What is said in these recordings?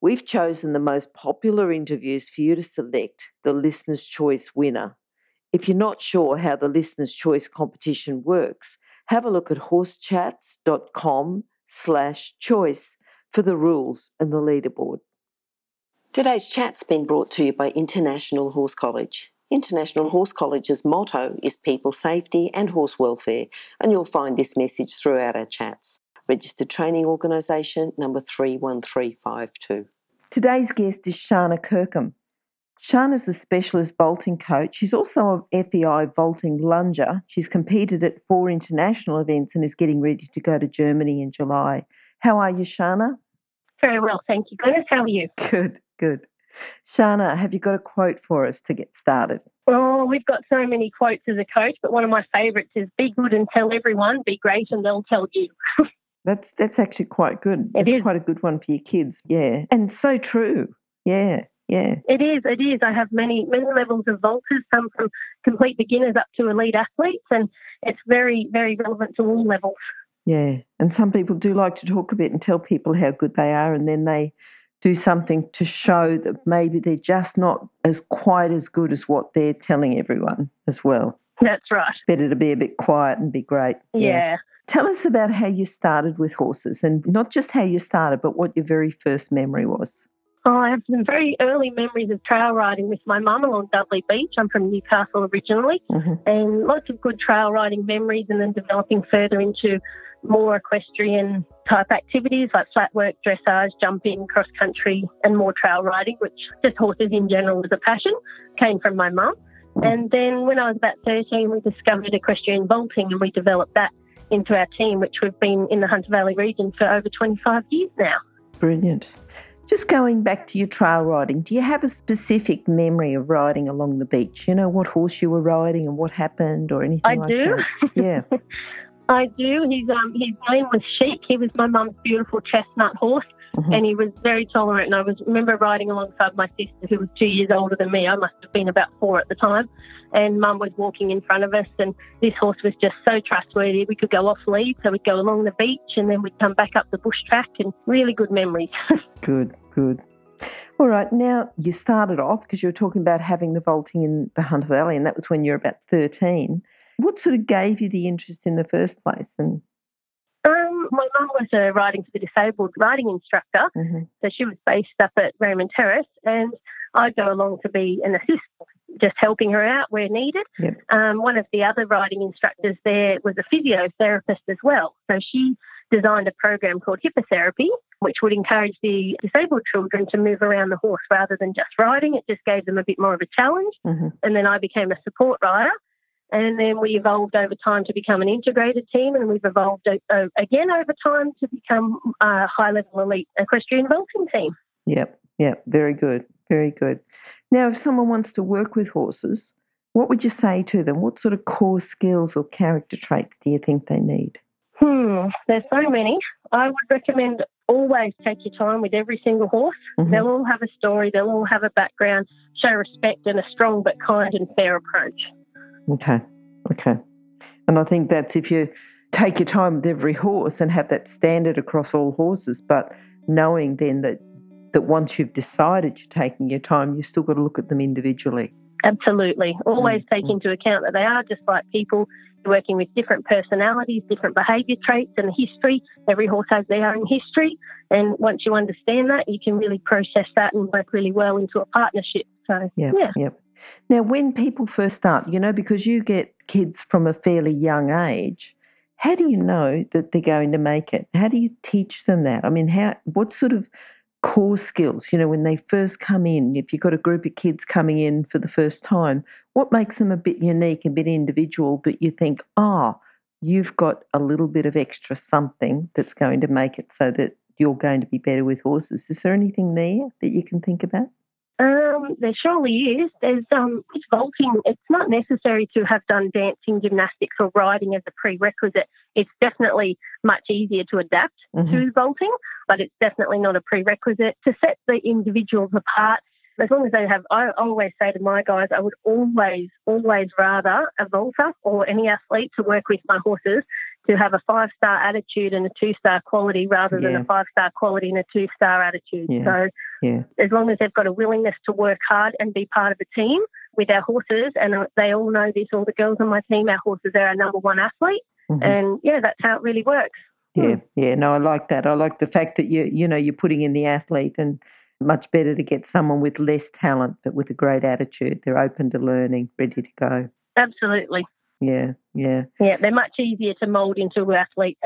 We've chosen the most popular interviews for you to select the Listener's Choice winner. If you're not sure how the Listener's Choice competition works, have a look at horsechats.com/choice for the rules and the leaderboard. Today's chat's been brought to you by International Horse College. International Horse College's motto is people safety and horse welfare, and you'll find this message throughout our chats. Registered Training Organisation number 31352. Today's guest is Shana Kirkham. Shana's a specialist vaulting coach. She's also a FEI vaulting lunger. She's competed at 4 international events and is getting ready to go to Germany in July. How are you, Shana? Very well, thank you, Glenys. How are you? Good, good. Shana, have you got a quote for us to get started? Oh, we've got so many quotes as a coach, but one of my favourites is, be good and tell everyone, be great and they'll tell you. That's actually quite good. It's quite a good one for your kids, yeah. And so true, yeah, yeah. It is. I have many levels of vaulters, some from complete beginners up to elite athletes, and it's very, very relevant to all levels. Yeah, and some people do like to talk a bit and tell people how good they are, and then they do something to show that maybe they're just not quite as good as what they're telling everyone as well. That's right. Better to be a bit quiet and be great. Yeah. Tell us about how you started with horses, and not just how you started, but what your very first memory was. Oh, I have some very early memories of trail riding with my mum along Dudley Beach. I'm from Newcastle originally, and lots of good trail riding memories, and then developing further into more equestrian type activities like flat work, dressage, jumping, cross country, and more trail riding, which just horses in general was a passion, came from my mum. And then when I was about 13, we discovered equestrian vaulting, and we developed that into our team, which we've been in the Hunter Valley region for over 25 years now. Brilliant. Just going back to your trail riding, do you have a specific memory of riding along the beach? You know, what horse you were riding and what happened or anything like that? Yeah. I do. His name was Sheik. He was my mum's beautiful chestnut horse, and he was very tolerant. And I remember riding alongside my sister, who was 2 years older than me. I must have been about 4 at the time. And Mum was walking in front of us, and this horse was just so trustworthy. We could go off lead, so we'd go along the beach, and then we'd come back up the bush track, and really good memories. Good. All right, now you started off, because you were talking about having the vaulting in the Hunter Valley, and that was when you were about 13. What sort of gave you the interest in the first place? And my mum was a riding for the disabled riding instructor, so she was based up at Raymond Terrace, and I'd go along to be an assistant, just helping her out where needed. Yep. One of the other riding instructors there was a physiotherapist as well. So she designed a program called Hippotherapy, which would encourage the disabled children to move around the horse rather than just riding. It just gave them a bit more of a challenge. And then I became a support rider. And then we evolved over time to become an integrated team, and we've evolved again over time to become a high-level elite equestrian vaulting team. Yep, very good. Very good. Now, if someone wants to work with horses, what would you say to them? What sort of core skills or character traits do you think they need? There's so many. I would recommend always take your time with every single horse. They'll all have a story. They'll all have a background. Show respect and a strong but kind and fair approach. Okay. And I think that's, if you take your time with every horse and have that standard across all horses, but knowing then that once you've decided you're taking your time, you've still got to look at them individually. Absolutely. Always take into account that they are just like people, working with different personalities, different behaviour traits and history. Every horse has their own history. And once you understand that, you can really process that and work really well into a partnership. So, yeah. Now, when people first start, because you get kids from a fairly young age, how do you know that they're going to make it? How do you teach them that? I mean, what sort of core skills, when they first come in, if you've got a group of kids coming in for the first time, what makes them a bit unique, a bit individual, that you think, you've got a little bit of extra something that's going to make it so that you're going to be better with horses. Is there anything there that you can think about? There surely is. There's with vaulting, it's not necessary to have done dancing, gymnastics or riding as a prerequisite. It's definitely much easier to adapt to vaulting, but it's definitely not a prerequisite. To set the individuals apart, as long as they have, I always say to my guys, I would always rather a vaulter or any athlete to work with my horses to have a 5-star attitude and a 2-star quality rather than a 5-star quality and a 2-star attitude. So as long as they've got a willingness to work hard and be part of a team with our horses, and they all know this, all the girls on my team, our horses are our number one athlete. And, that's how it really works. No, I like that. I like the fact that, you're putting in the athlete, and much better to get someone with less talent but with a great attitude. They're open to learning, ready to go. Absolutely. Yeah, they're much easier to mould into athletes.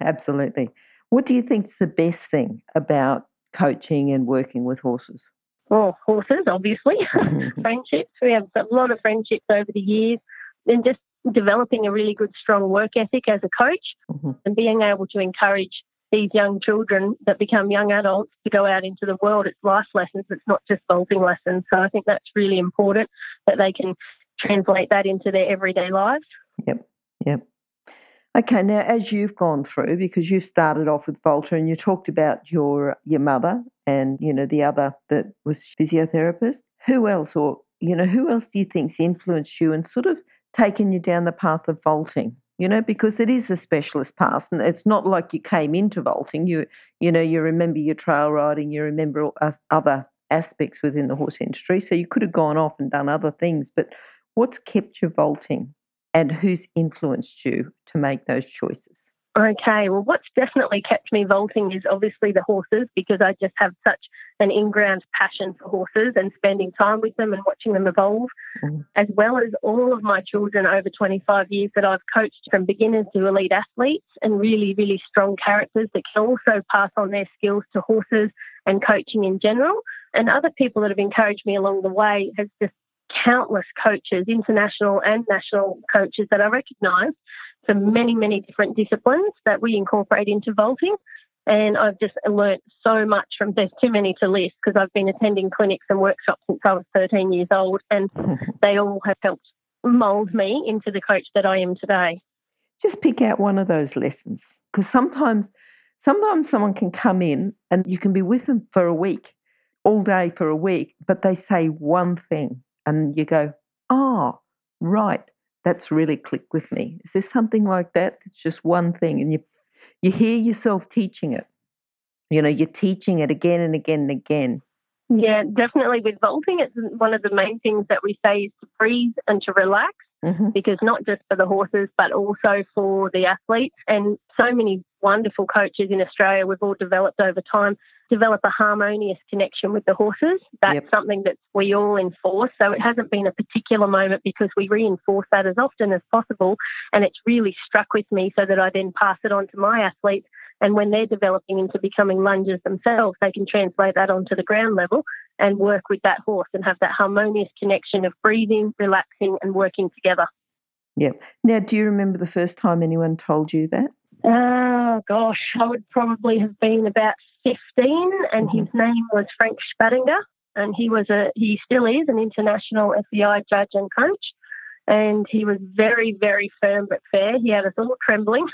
Absolutely. What do you think is the best thing about coaching and working with horses? Well, horses, obviously. Friendships. We have a lot of friendships over the years, and just developing a really good, strong work ethic as a coach and being able to encourage these young children that become young adults to go out into the world. It's life lessons. It's not just vaulting lessons. So I think that's really important that they can translate that into their everyday lives. Yep. Okay, now as you've gone through, because you started off with vaulter and you talked about your mother and, the other that was physiotherapist, who else do you think's influenced you and sort of taken you down the path of vaulting? Because it is a specialist pass, and it's not like you came into vaulting. You remember your trail riding, you remember other aspects within the horse industry, so you could have gone off and done other things. But what's kept you vaulting, and who's influenced you to make those choices? Okay, well, what's definitely kept me vaulting is obviously the horses, because I just have such an in-ground passion for horses and spending time with them and watching them evolve, as well as all of my children over 25 years that I've coached, from beginners to elite athletes, and really, really strong characters that can also pass on their skills to horses and coaching in general. And other people that have encouraged me along the way has just countless coaches, international and national coaches that I recognise from many, many different disciplines that we incorporate into vaulting. And I've just learnt so much from, there's too many to list, because I've been attending clinics and workshops since I was 13 years old, and they all have helped mould me into the coach that I am today. Just pick out one of those lessons, because sometimes someone can come in and you can be with them for a week, all day for a week, but they say one thing and you go, oh, right, that's really clicked with me. Is there something like that? It's just one thing, and you hear yourself teaching it. You're teaching it again and again and again. Yeah, definitely. With vaulting, it's one of the main things that we say is to breathe and to relax, because not just for the horses, but also for the athletes. And so many wonderful coaches in Australia we've all developed over time develop a harmonious connection with the horses. That's something that we all enforce. So it hasn't been a particular moment, because we reinforce that as often as possible. And it's really struck with me, so that I then pass it on to my athletes. And when they're developing into becoming lungers themselves, they can translate that onto the ground level and work with that horse and have that harmonious connection of breathing, relaxing and working together. Yep. Now, do you remember the first time anyone told you that? Oh, gosh, I would probably have been about 15, and his name was Frank Spattinger, and he still is an international FEI judge and coach, and he was very, very firm but fair. He had us all trembling,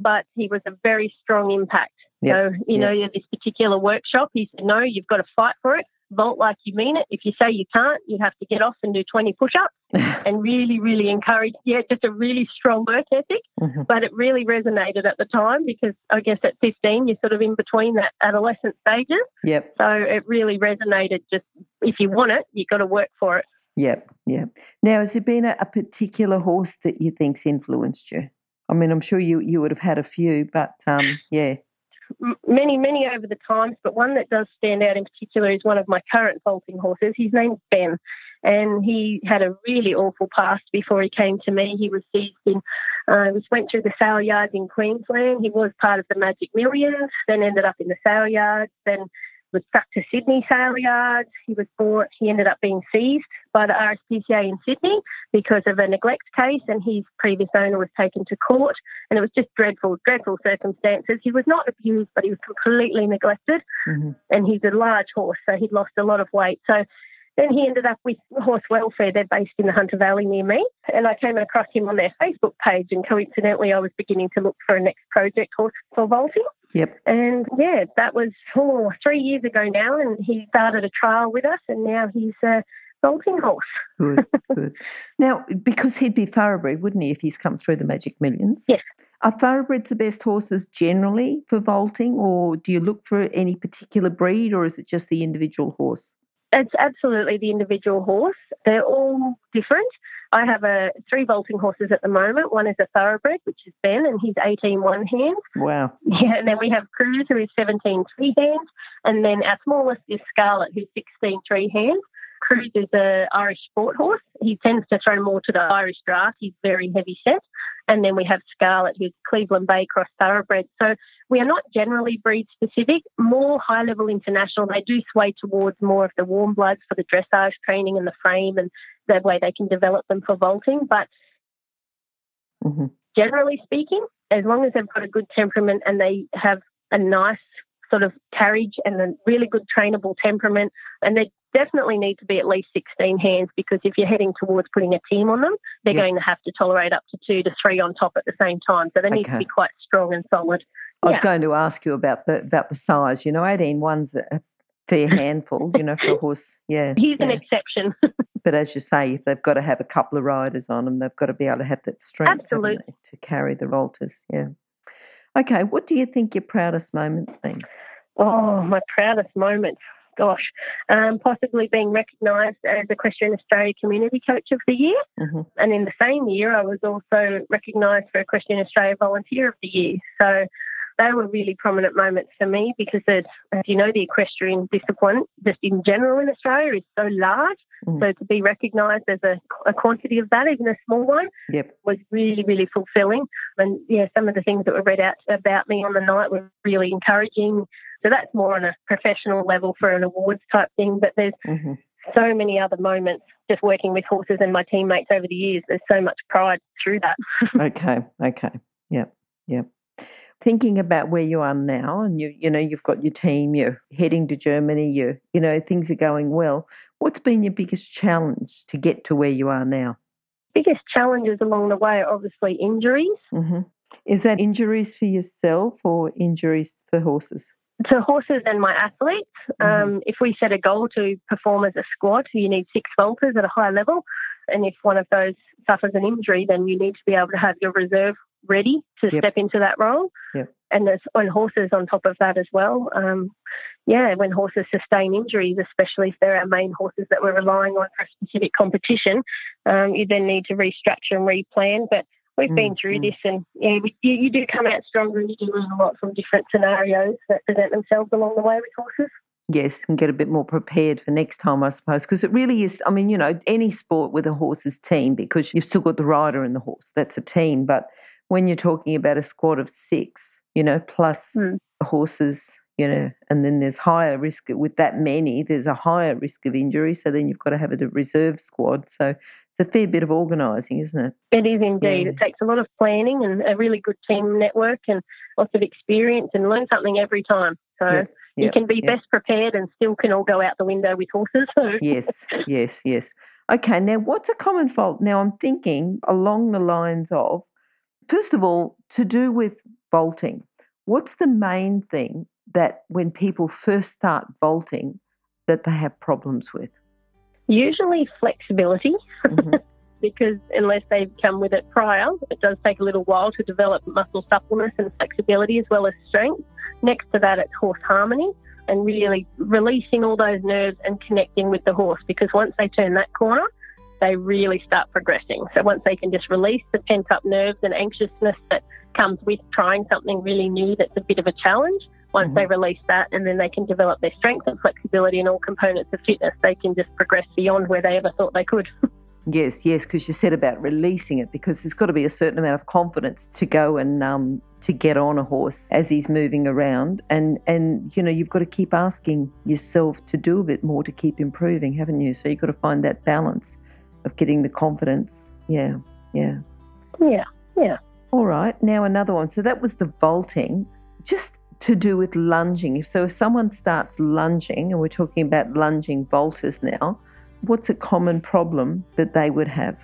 but he was a very strong impact. So, this particular workshop, he said, no, you've got to fight for it. Vault like you mean it. If you say you can't, you have to get off and do 20 push-ups and really, really encourage. Yeah, just a really strong work ethic. But it really resonated at the time, because I guess at 15, you're sort of in between that adolescent stages. Yep. So it really resonated. Just if you want it, you've got to work for it. Yep. Now, has there been a particular horse that you think's influenced you? I mean, I'm sure you would have had a few, but Many over the times, but one that does stand out in particular is one of my current vaulting horses. His name's Ben, and he had a really awful past before he came to me. He was seized in, went through the sale yards in Queensland. He was part of the Magic Millions, then ended up in the sale yards, then was stuck to Sydney sale yards. He was bought. He ended up being seized by the RSPCA in Sydney because of a neglect case, and his previous owner was taken to court, and it was just dreadful, dreadful circumstances. He was not abused, but he was completely neglected, and he's a large horse, so he'd lost a lot of weight. So then he ended up with Horse Welfare. They're based in the Hunter Valley near me, and I came across him on their Facebook page, and coincidentally I was beginning to look for a next project horse for vaulting. Yep. And yeah, that was 3 years ago now, and he started a trial with us, and now he's a vaulting horse. Good, good. Now, because he'd be thoroughbred, wouldn't he, if he's come through the Magic Millions? Yes. Are thoroughbreds the best horses generally for vaulting, or do you look for any particular breed, or is it just the individual horse? It's absolutely the individual horse. They're all different. I have three vaulting horses at the moment. One is a thoroughbred, which is Ben, and he's 18 one-hands. Wow. Yeah, and then we have Cruz, who is 17 three-hands. And then our smallest is Scarlett, who's 16 three-hands. Cruz is an Irish sport horse. He tends to throw more to the Irish draft. He's very heavy set. And then we have Scarlett, who's Cleveland Bay Cross thoroughbred. So we are not generally breed-specific, more high-level international. They do sway towards more of the warm bloods for the dressage training and the frame, and that way they can develop them for vaulting. But generally speaking, as long as they've got a good temperament and they have a nice sort of carriage and a really good trainable temperament, and they definitely need to be at least 16 hands, because if you're heading towards putting a team on them, they're going to have to tolerate up to 2 to 3 on top at the same time. So they need to be quite strong and solid. I was going to ask you about the size. You know, 18-1's a fair handful, you know, for a horse. Yeah. He's an exception. But as you say, if they've got to have a couple of riders on them, they've got to be able to have that strength to carry the vaulters. Yeah. Okay, what do you think your proudest moment's been? Oh, my proudest moment, gosh, possibly being recognised as Equestrian Australia Community Coach of the Year. And in the same year, I was also recognised for Equestrian Australia Volunteer of the Year. So they were really prominent moments for me because, as you know, the equestrian discipline just in general in Australia is so large. So to be recognised as a quantity of that, even a small one, was really, really fulfilling. And, yeah, some of the things that were read out about me on the night were really encouraging. So that's more on a professional level for an awards type thing. But there's so many other moments just working with horses and my teammates over the years. There's so much pride through that. Thinking about where you are now, and you know, you've got your team, you're heading to Germany, you know, things are going well. What's been your biggest challenge to get to where you are now? Biggest challenges along the way are obviously injuries. Is that injuries for yourself or injuries for horses? To horses and my athletes. If we set a goal to perform as a squad, you need 6 vaulters at a high level, and if one of those suffers an injury, then you need to be able to have your reserve ready to step into that role. And there's on horses on top of that as well. When horses sustain injuries, especially if they're our main horses that we're relying on for a specific competition, you then need to restructure and replan. But we've been through this, and you do come out stronger, and you do learn a lot from different scenarios that present themselves along the way with horses. Yes, and get a bit more prepared for next time, I suppose, because it really is, I mean, you know, any sport with a horse's team, because you've still got the rider and the horse, that's a team. But when you're talking about a squad of 6, you know, plus horses, you know, and then there's higher risk with that many, there's a higher risk of injury. So then you've got to have a reserve squad. So it's a fair bit of organising, isn't it? It is indeed. Yeah. It takes a lot of planning and a really good team network and lots of experience, and learn something every time. So you can be best prepared and still can all go out the window with horses. Yes. Okay, now what's a common fault? Now I'm thinking along the lines of, first of all, to do with vaulting, what's the main thing that when people first start vaulting that they have problems with? Usually flexibility, because unless they've come with it prior, it does take a little while to develop muscle suppleness and flexibility as well as strength. Next to that, it's horse harmony and really releasing all those nerves and connecting with the horse, because once they turn that corner, they really start progressing. So once they can just release the pent-up nerves and anxiousness that comes with trying something really new that's a bit of a challenge, once they release that, and then they can develop their strength and flexibility and all components of fitness, they can just progress beyond where they ever thought they could. Yes, because you said about releasing it, because there's got to be a certain amount of confidence to go and to get on a horse as he's moving around. And you know, you've got to keep asking yourself to do a bit more to keep improving, haven't you? So you've got to find that balance of getting the confidence. Yeah. All right, now another one. So that was the vaulting. Just to do with lunging. So if someone starts lunging, and we're talking about lunging vaulters now, what's a common problem that they would have?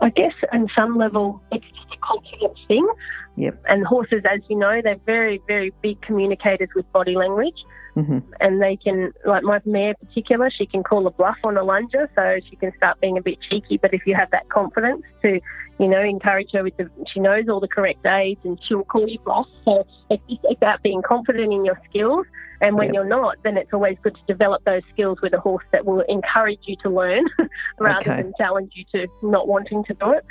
I guess on some level it's just a confidence thing. Yep. And horses, as you know, they're very, very big communicators with body language. Mm-hmm. And they can, like my mare in particular, she can call a bluff on a lunger, so she can start being a bit cheeky. But if you have that confidence to, you know, encourage her with the, she knows all the correct aids and she'll call you bluff. So it's about being confident in your skills. And when you're not, then it's always good to develop those skills with a horse that will encourage you to learn rather than challenge you to not wanting to do it.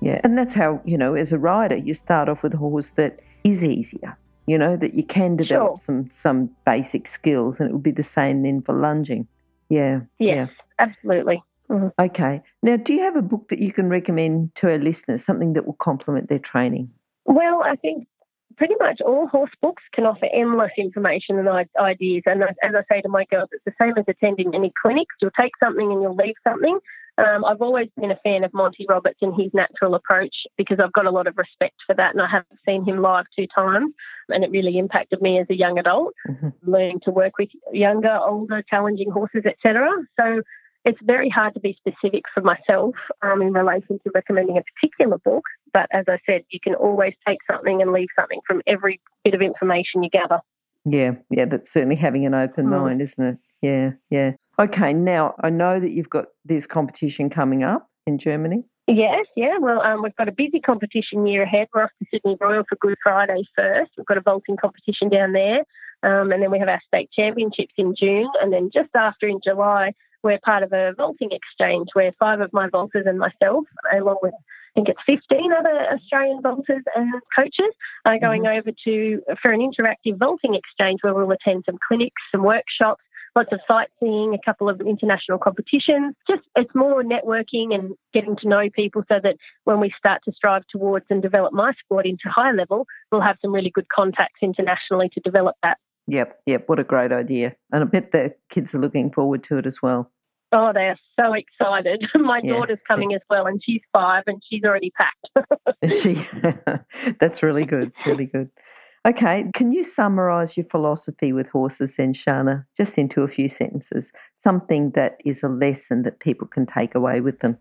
Yeah. And that's how, you know, as a rider, you start off with a horse that is easier. You know, that you can develop some basic skills, and it would be the same then for lunging. Yes, absolutely. Mm-hmm. Okay. Now, do you have a book that you can recommend to our listeners, something that will complement their training? Well, I think pretty much all horse books can offer endless information and ideas. And as I say to my girls, it's the same as attending any clinics. You'll take something and you'll leave something. I've always been a fan of Monty Roberts and his natural approach, because I've got a lot of respect for that, and I have seen him live 2 times, and it really impacted me as a young adult, learning to work with younger, older, challenging horses, etc. So it's very hard to be specific for myself in relation to recommending a particular book, but as I said, you can always take something and leave something from every bit of information you gather. Yeah, that's certainly having an open mind, isn't it? Yeah. Okay, now I know that you've got this competition coming up in Germany. Yes. Well, we've got a busy competition year ahead. We're off to Sydney Royal for Good Friday first. We've got a vaulting competition down there. And then we have our state championships in June. And then just after in July, we're part of a vaulting exchange where 5 of my vaulters and myself, along with I think it's 15 other Australian vaulters and coaches, are going over for an interactive vaulting exchange where we'll attend some clinics, some workshops, lots of sightseeing, a couple of international competitions. Just it's more networking and getting to know people, so that when we start to strive towards and develop my sport into high level, we'll have some really good contacts internationally to develop that. Yep. What a great idea. And I bet the kids are looking forward to it as well. Oh, they are so excited. My daughter's coming as well, and she's 5 and she's already packed. Is she? That's really good, really good. Okay, can you summarise your philosophy with horses then, Shana, just into a few sentences, something that is a lesson that people can take away with them?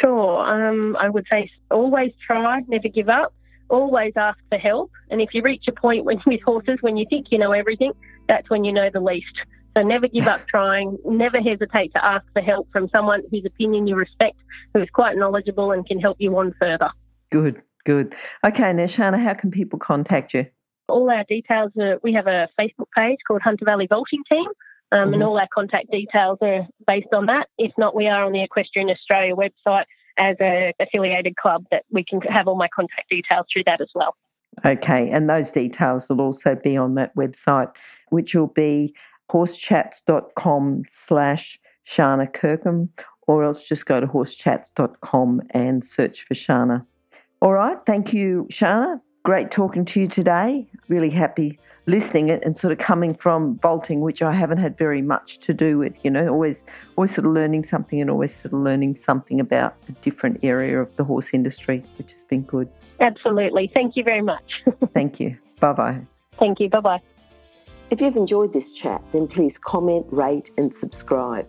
Sure. I would say always try, never give up, always ask for help. And if you reach a point with horses when you think you know everything, that's when you know the least. So never give up trying, never hesitate to ask for help from someone whose opinion you respect, who is quite knowledgeable and can help you on further. Good. Okay, now, Shana, how can people contact you? All our details are, we have a Facebook page called Hunter Valley Vaulting Team, and all our contact details are based on that. If not, we are on the Equestrian Australia website as an affiliated club that we can have all my contact details through that as well. Okay, and those details will also be on that website, which will be horsechats.com/Shana Kirkham, or else just go to horsechats.com and search for Shana. All right, thank you, Shana. Great talking to you today. Really happy listening it and sort of coming from vaulting, which I haven't had very much to do with, you know, always sort of learning something and always sort of learning something about the different area of the horse industry, which has been good. Absolutely. Thank you very much. Thank you. Bye-bye. Thank you. Bye-bye. If you've enjoyed this chat, then please comment, rate and subscribe.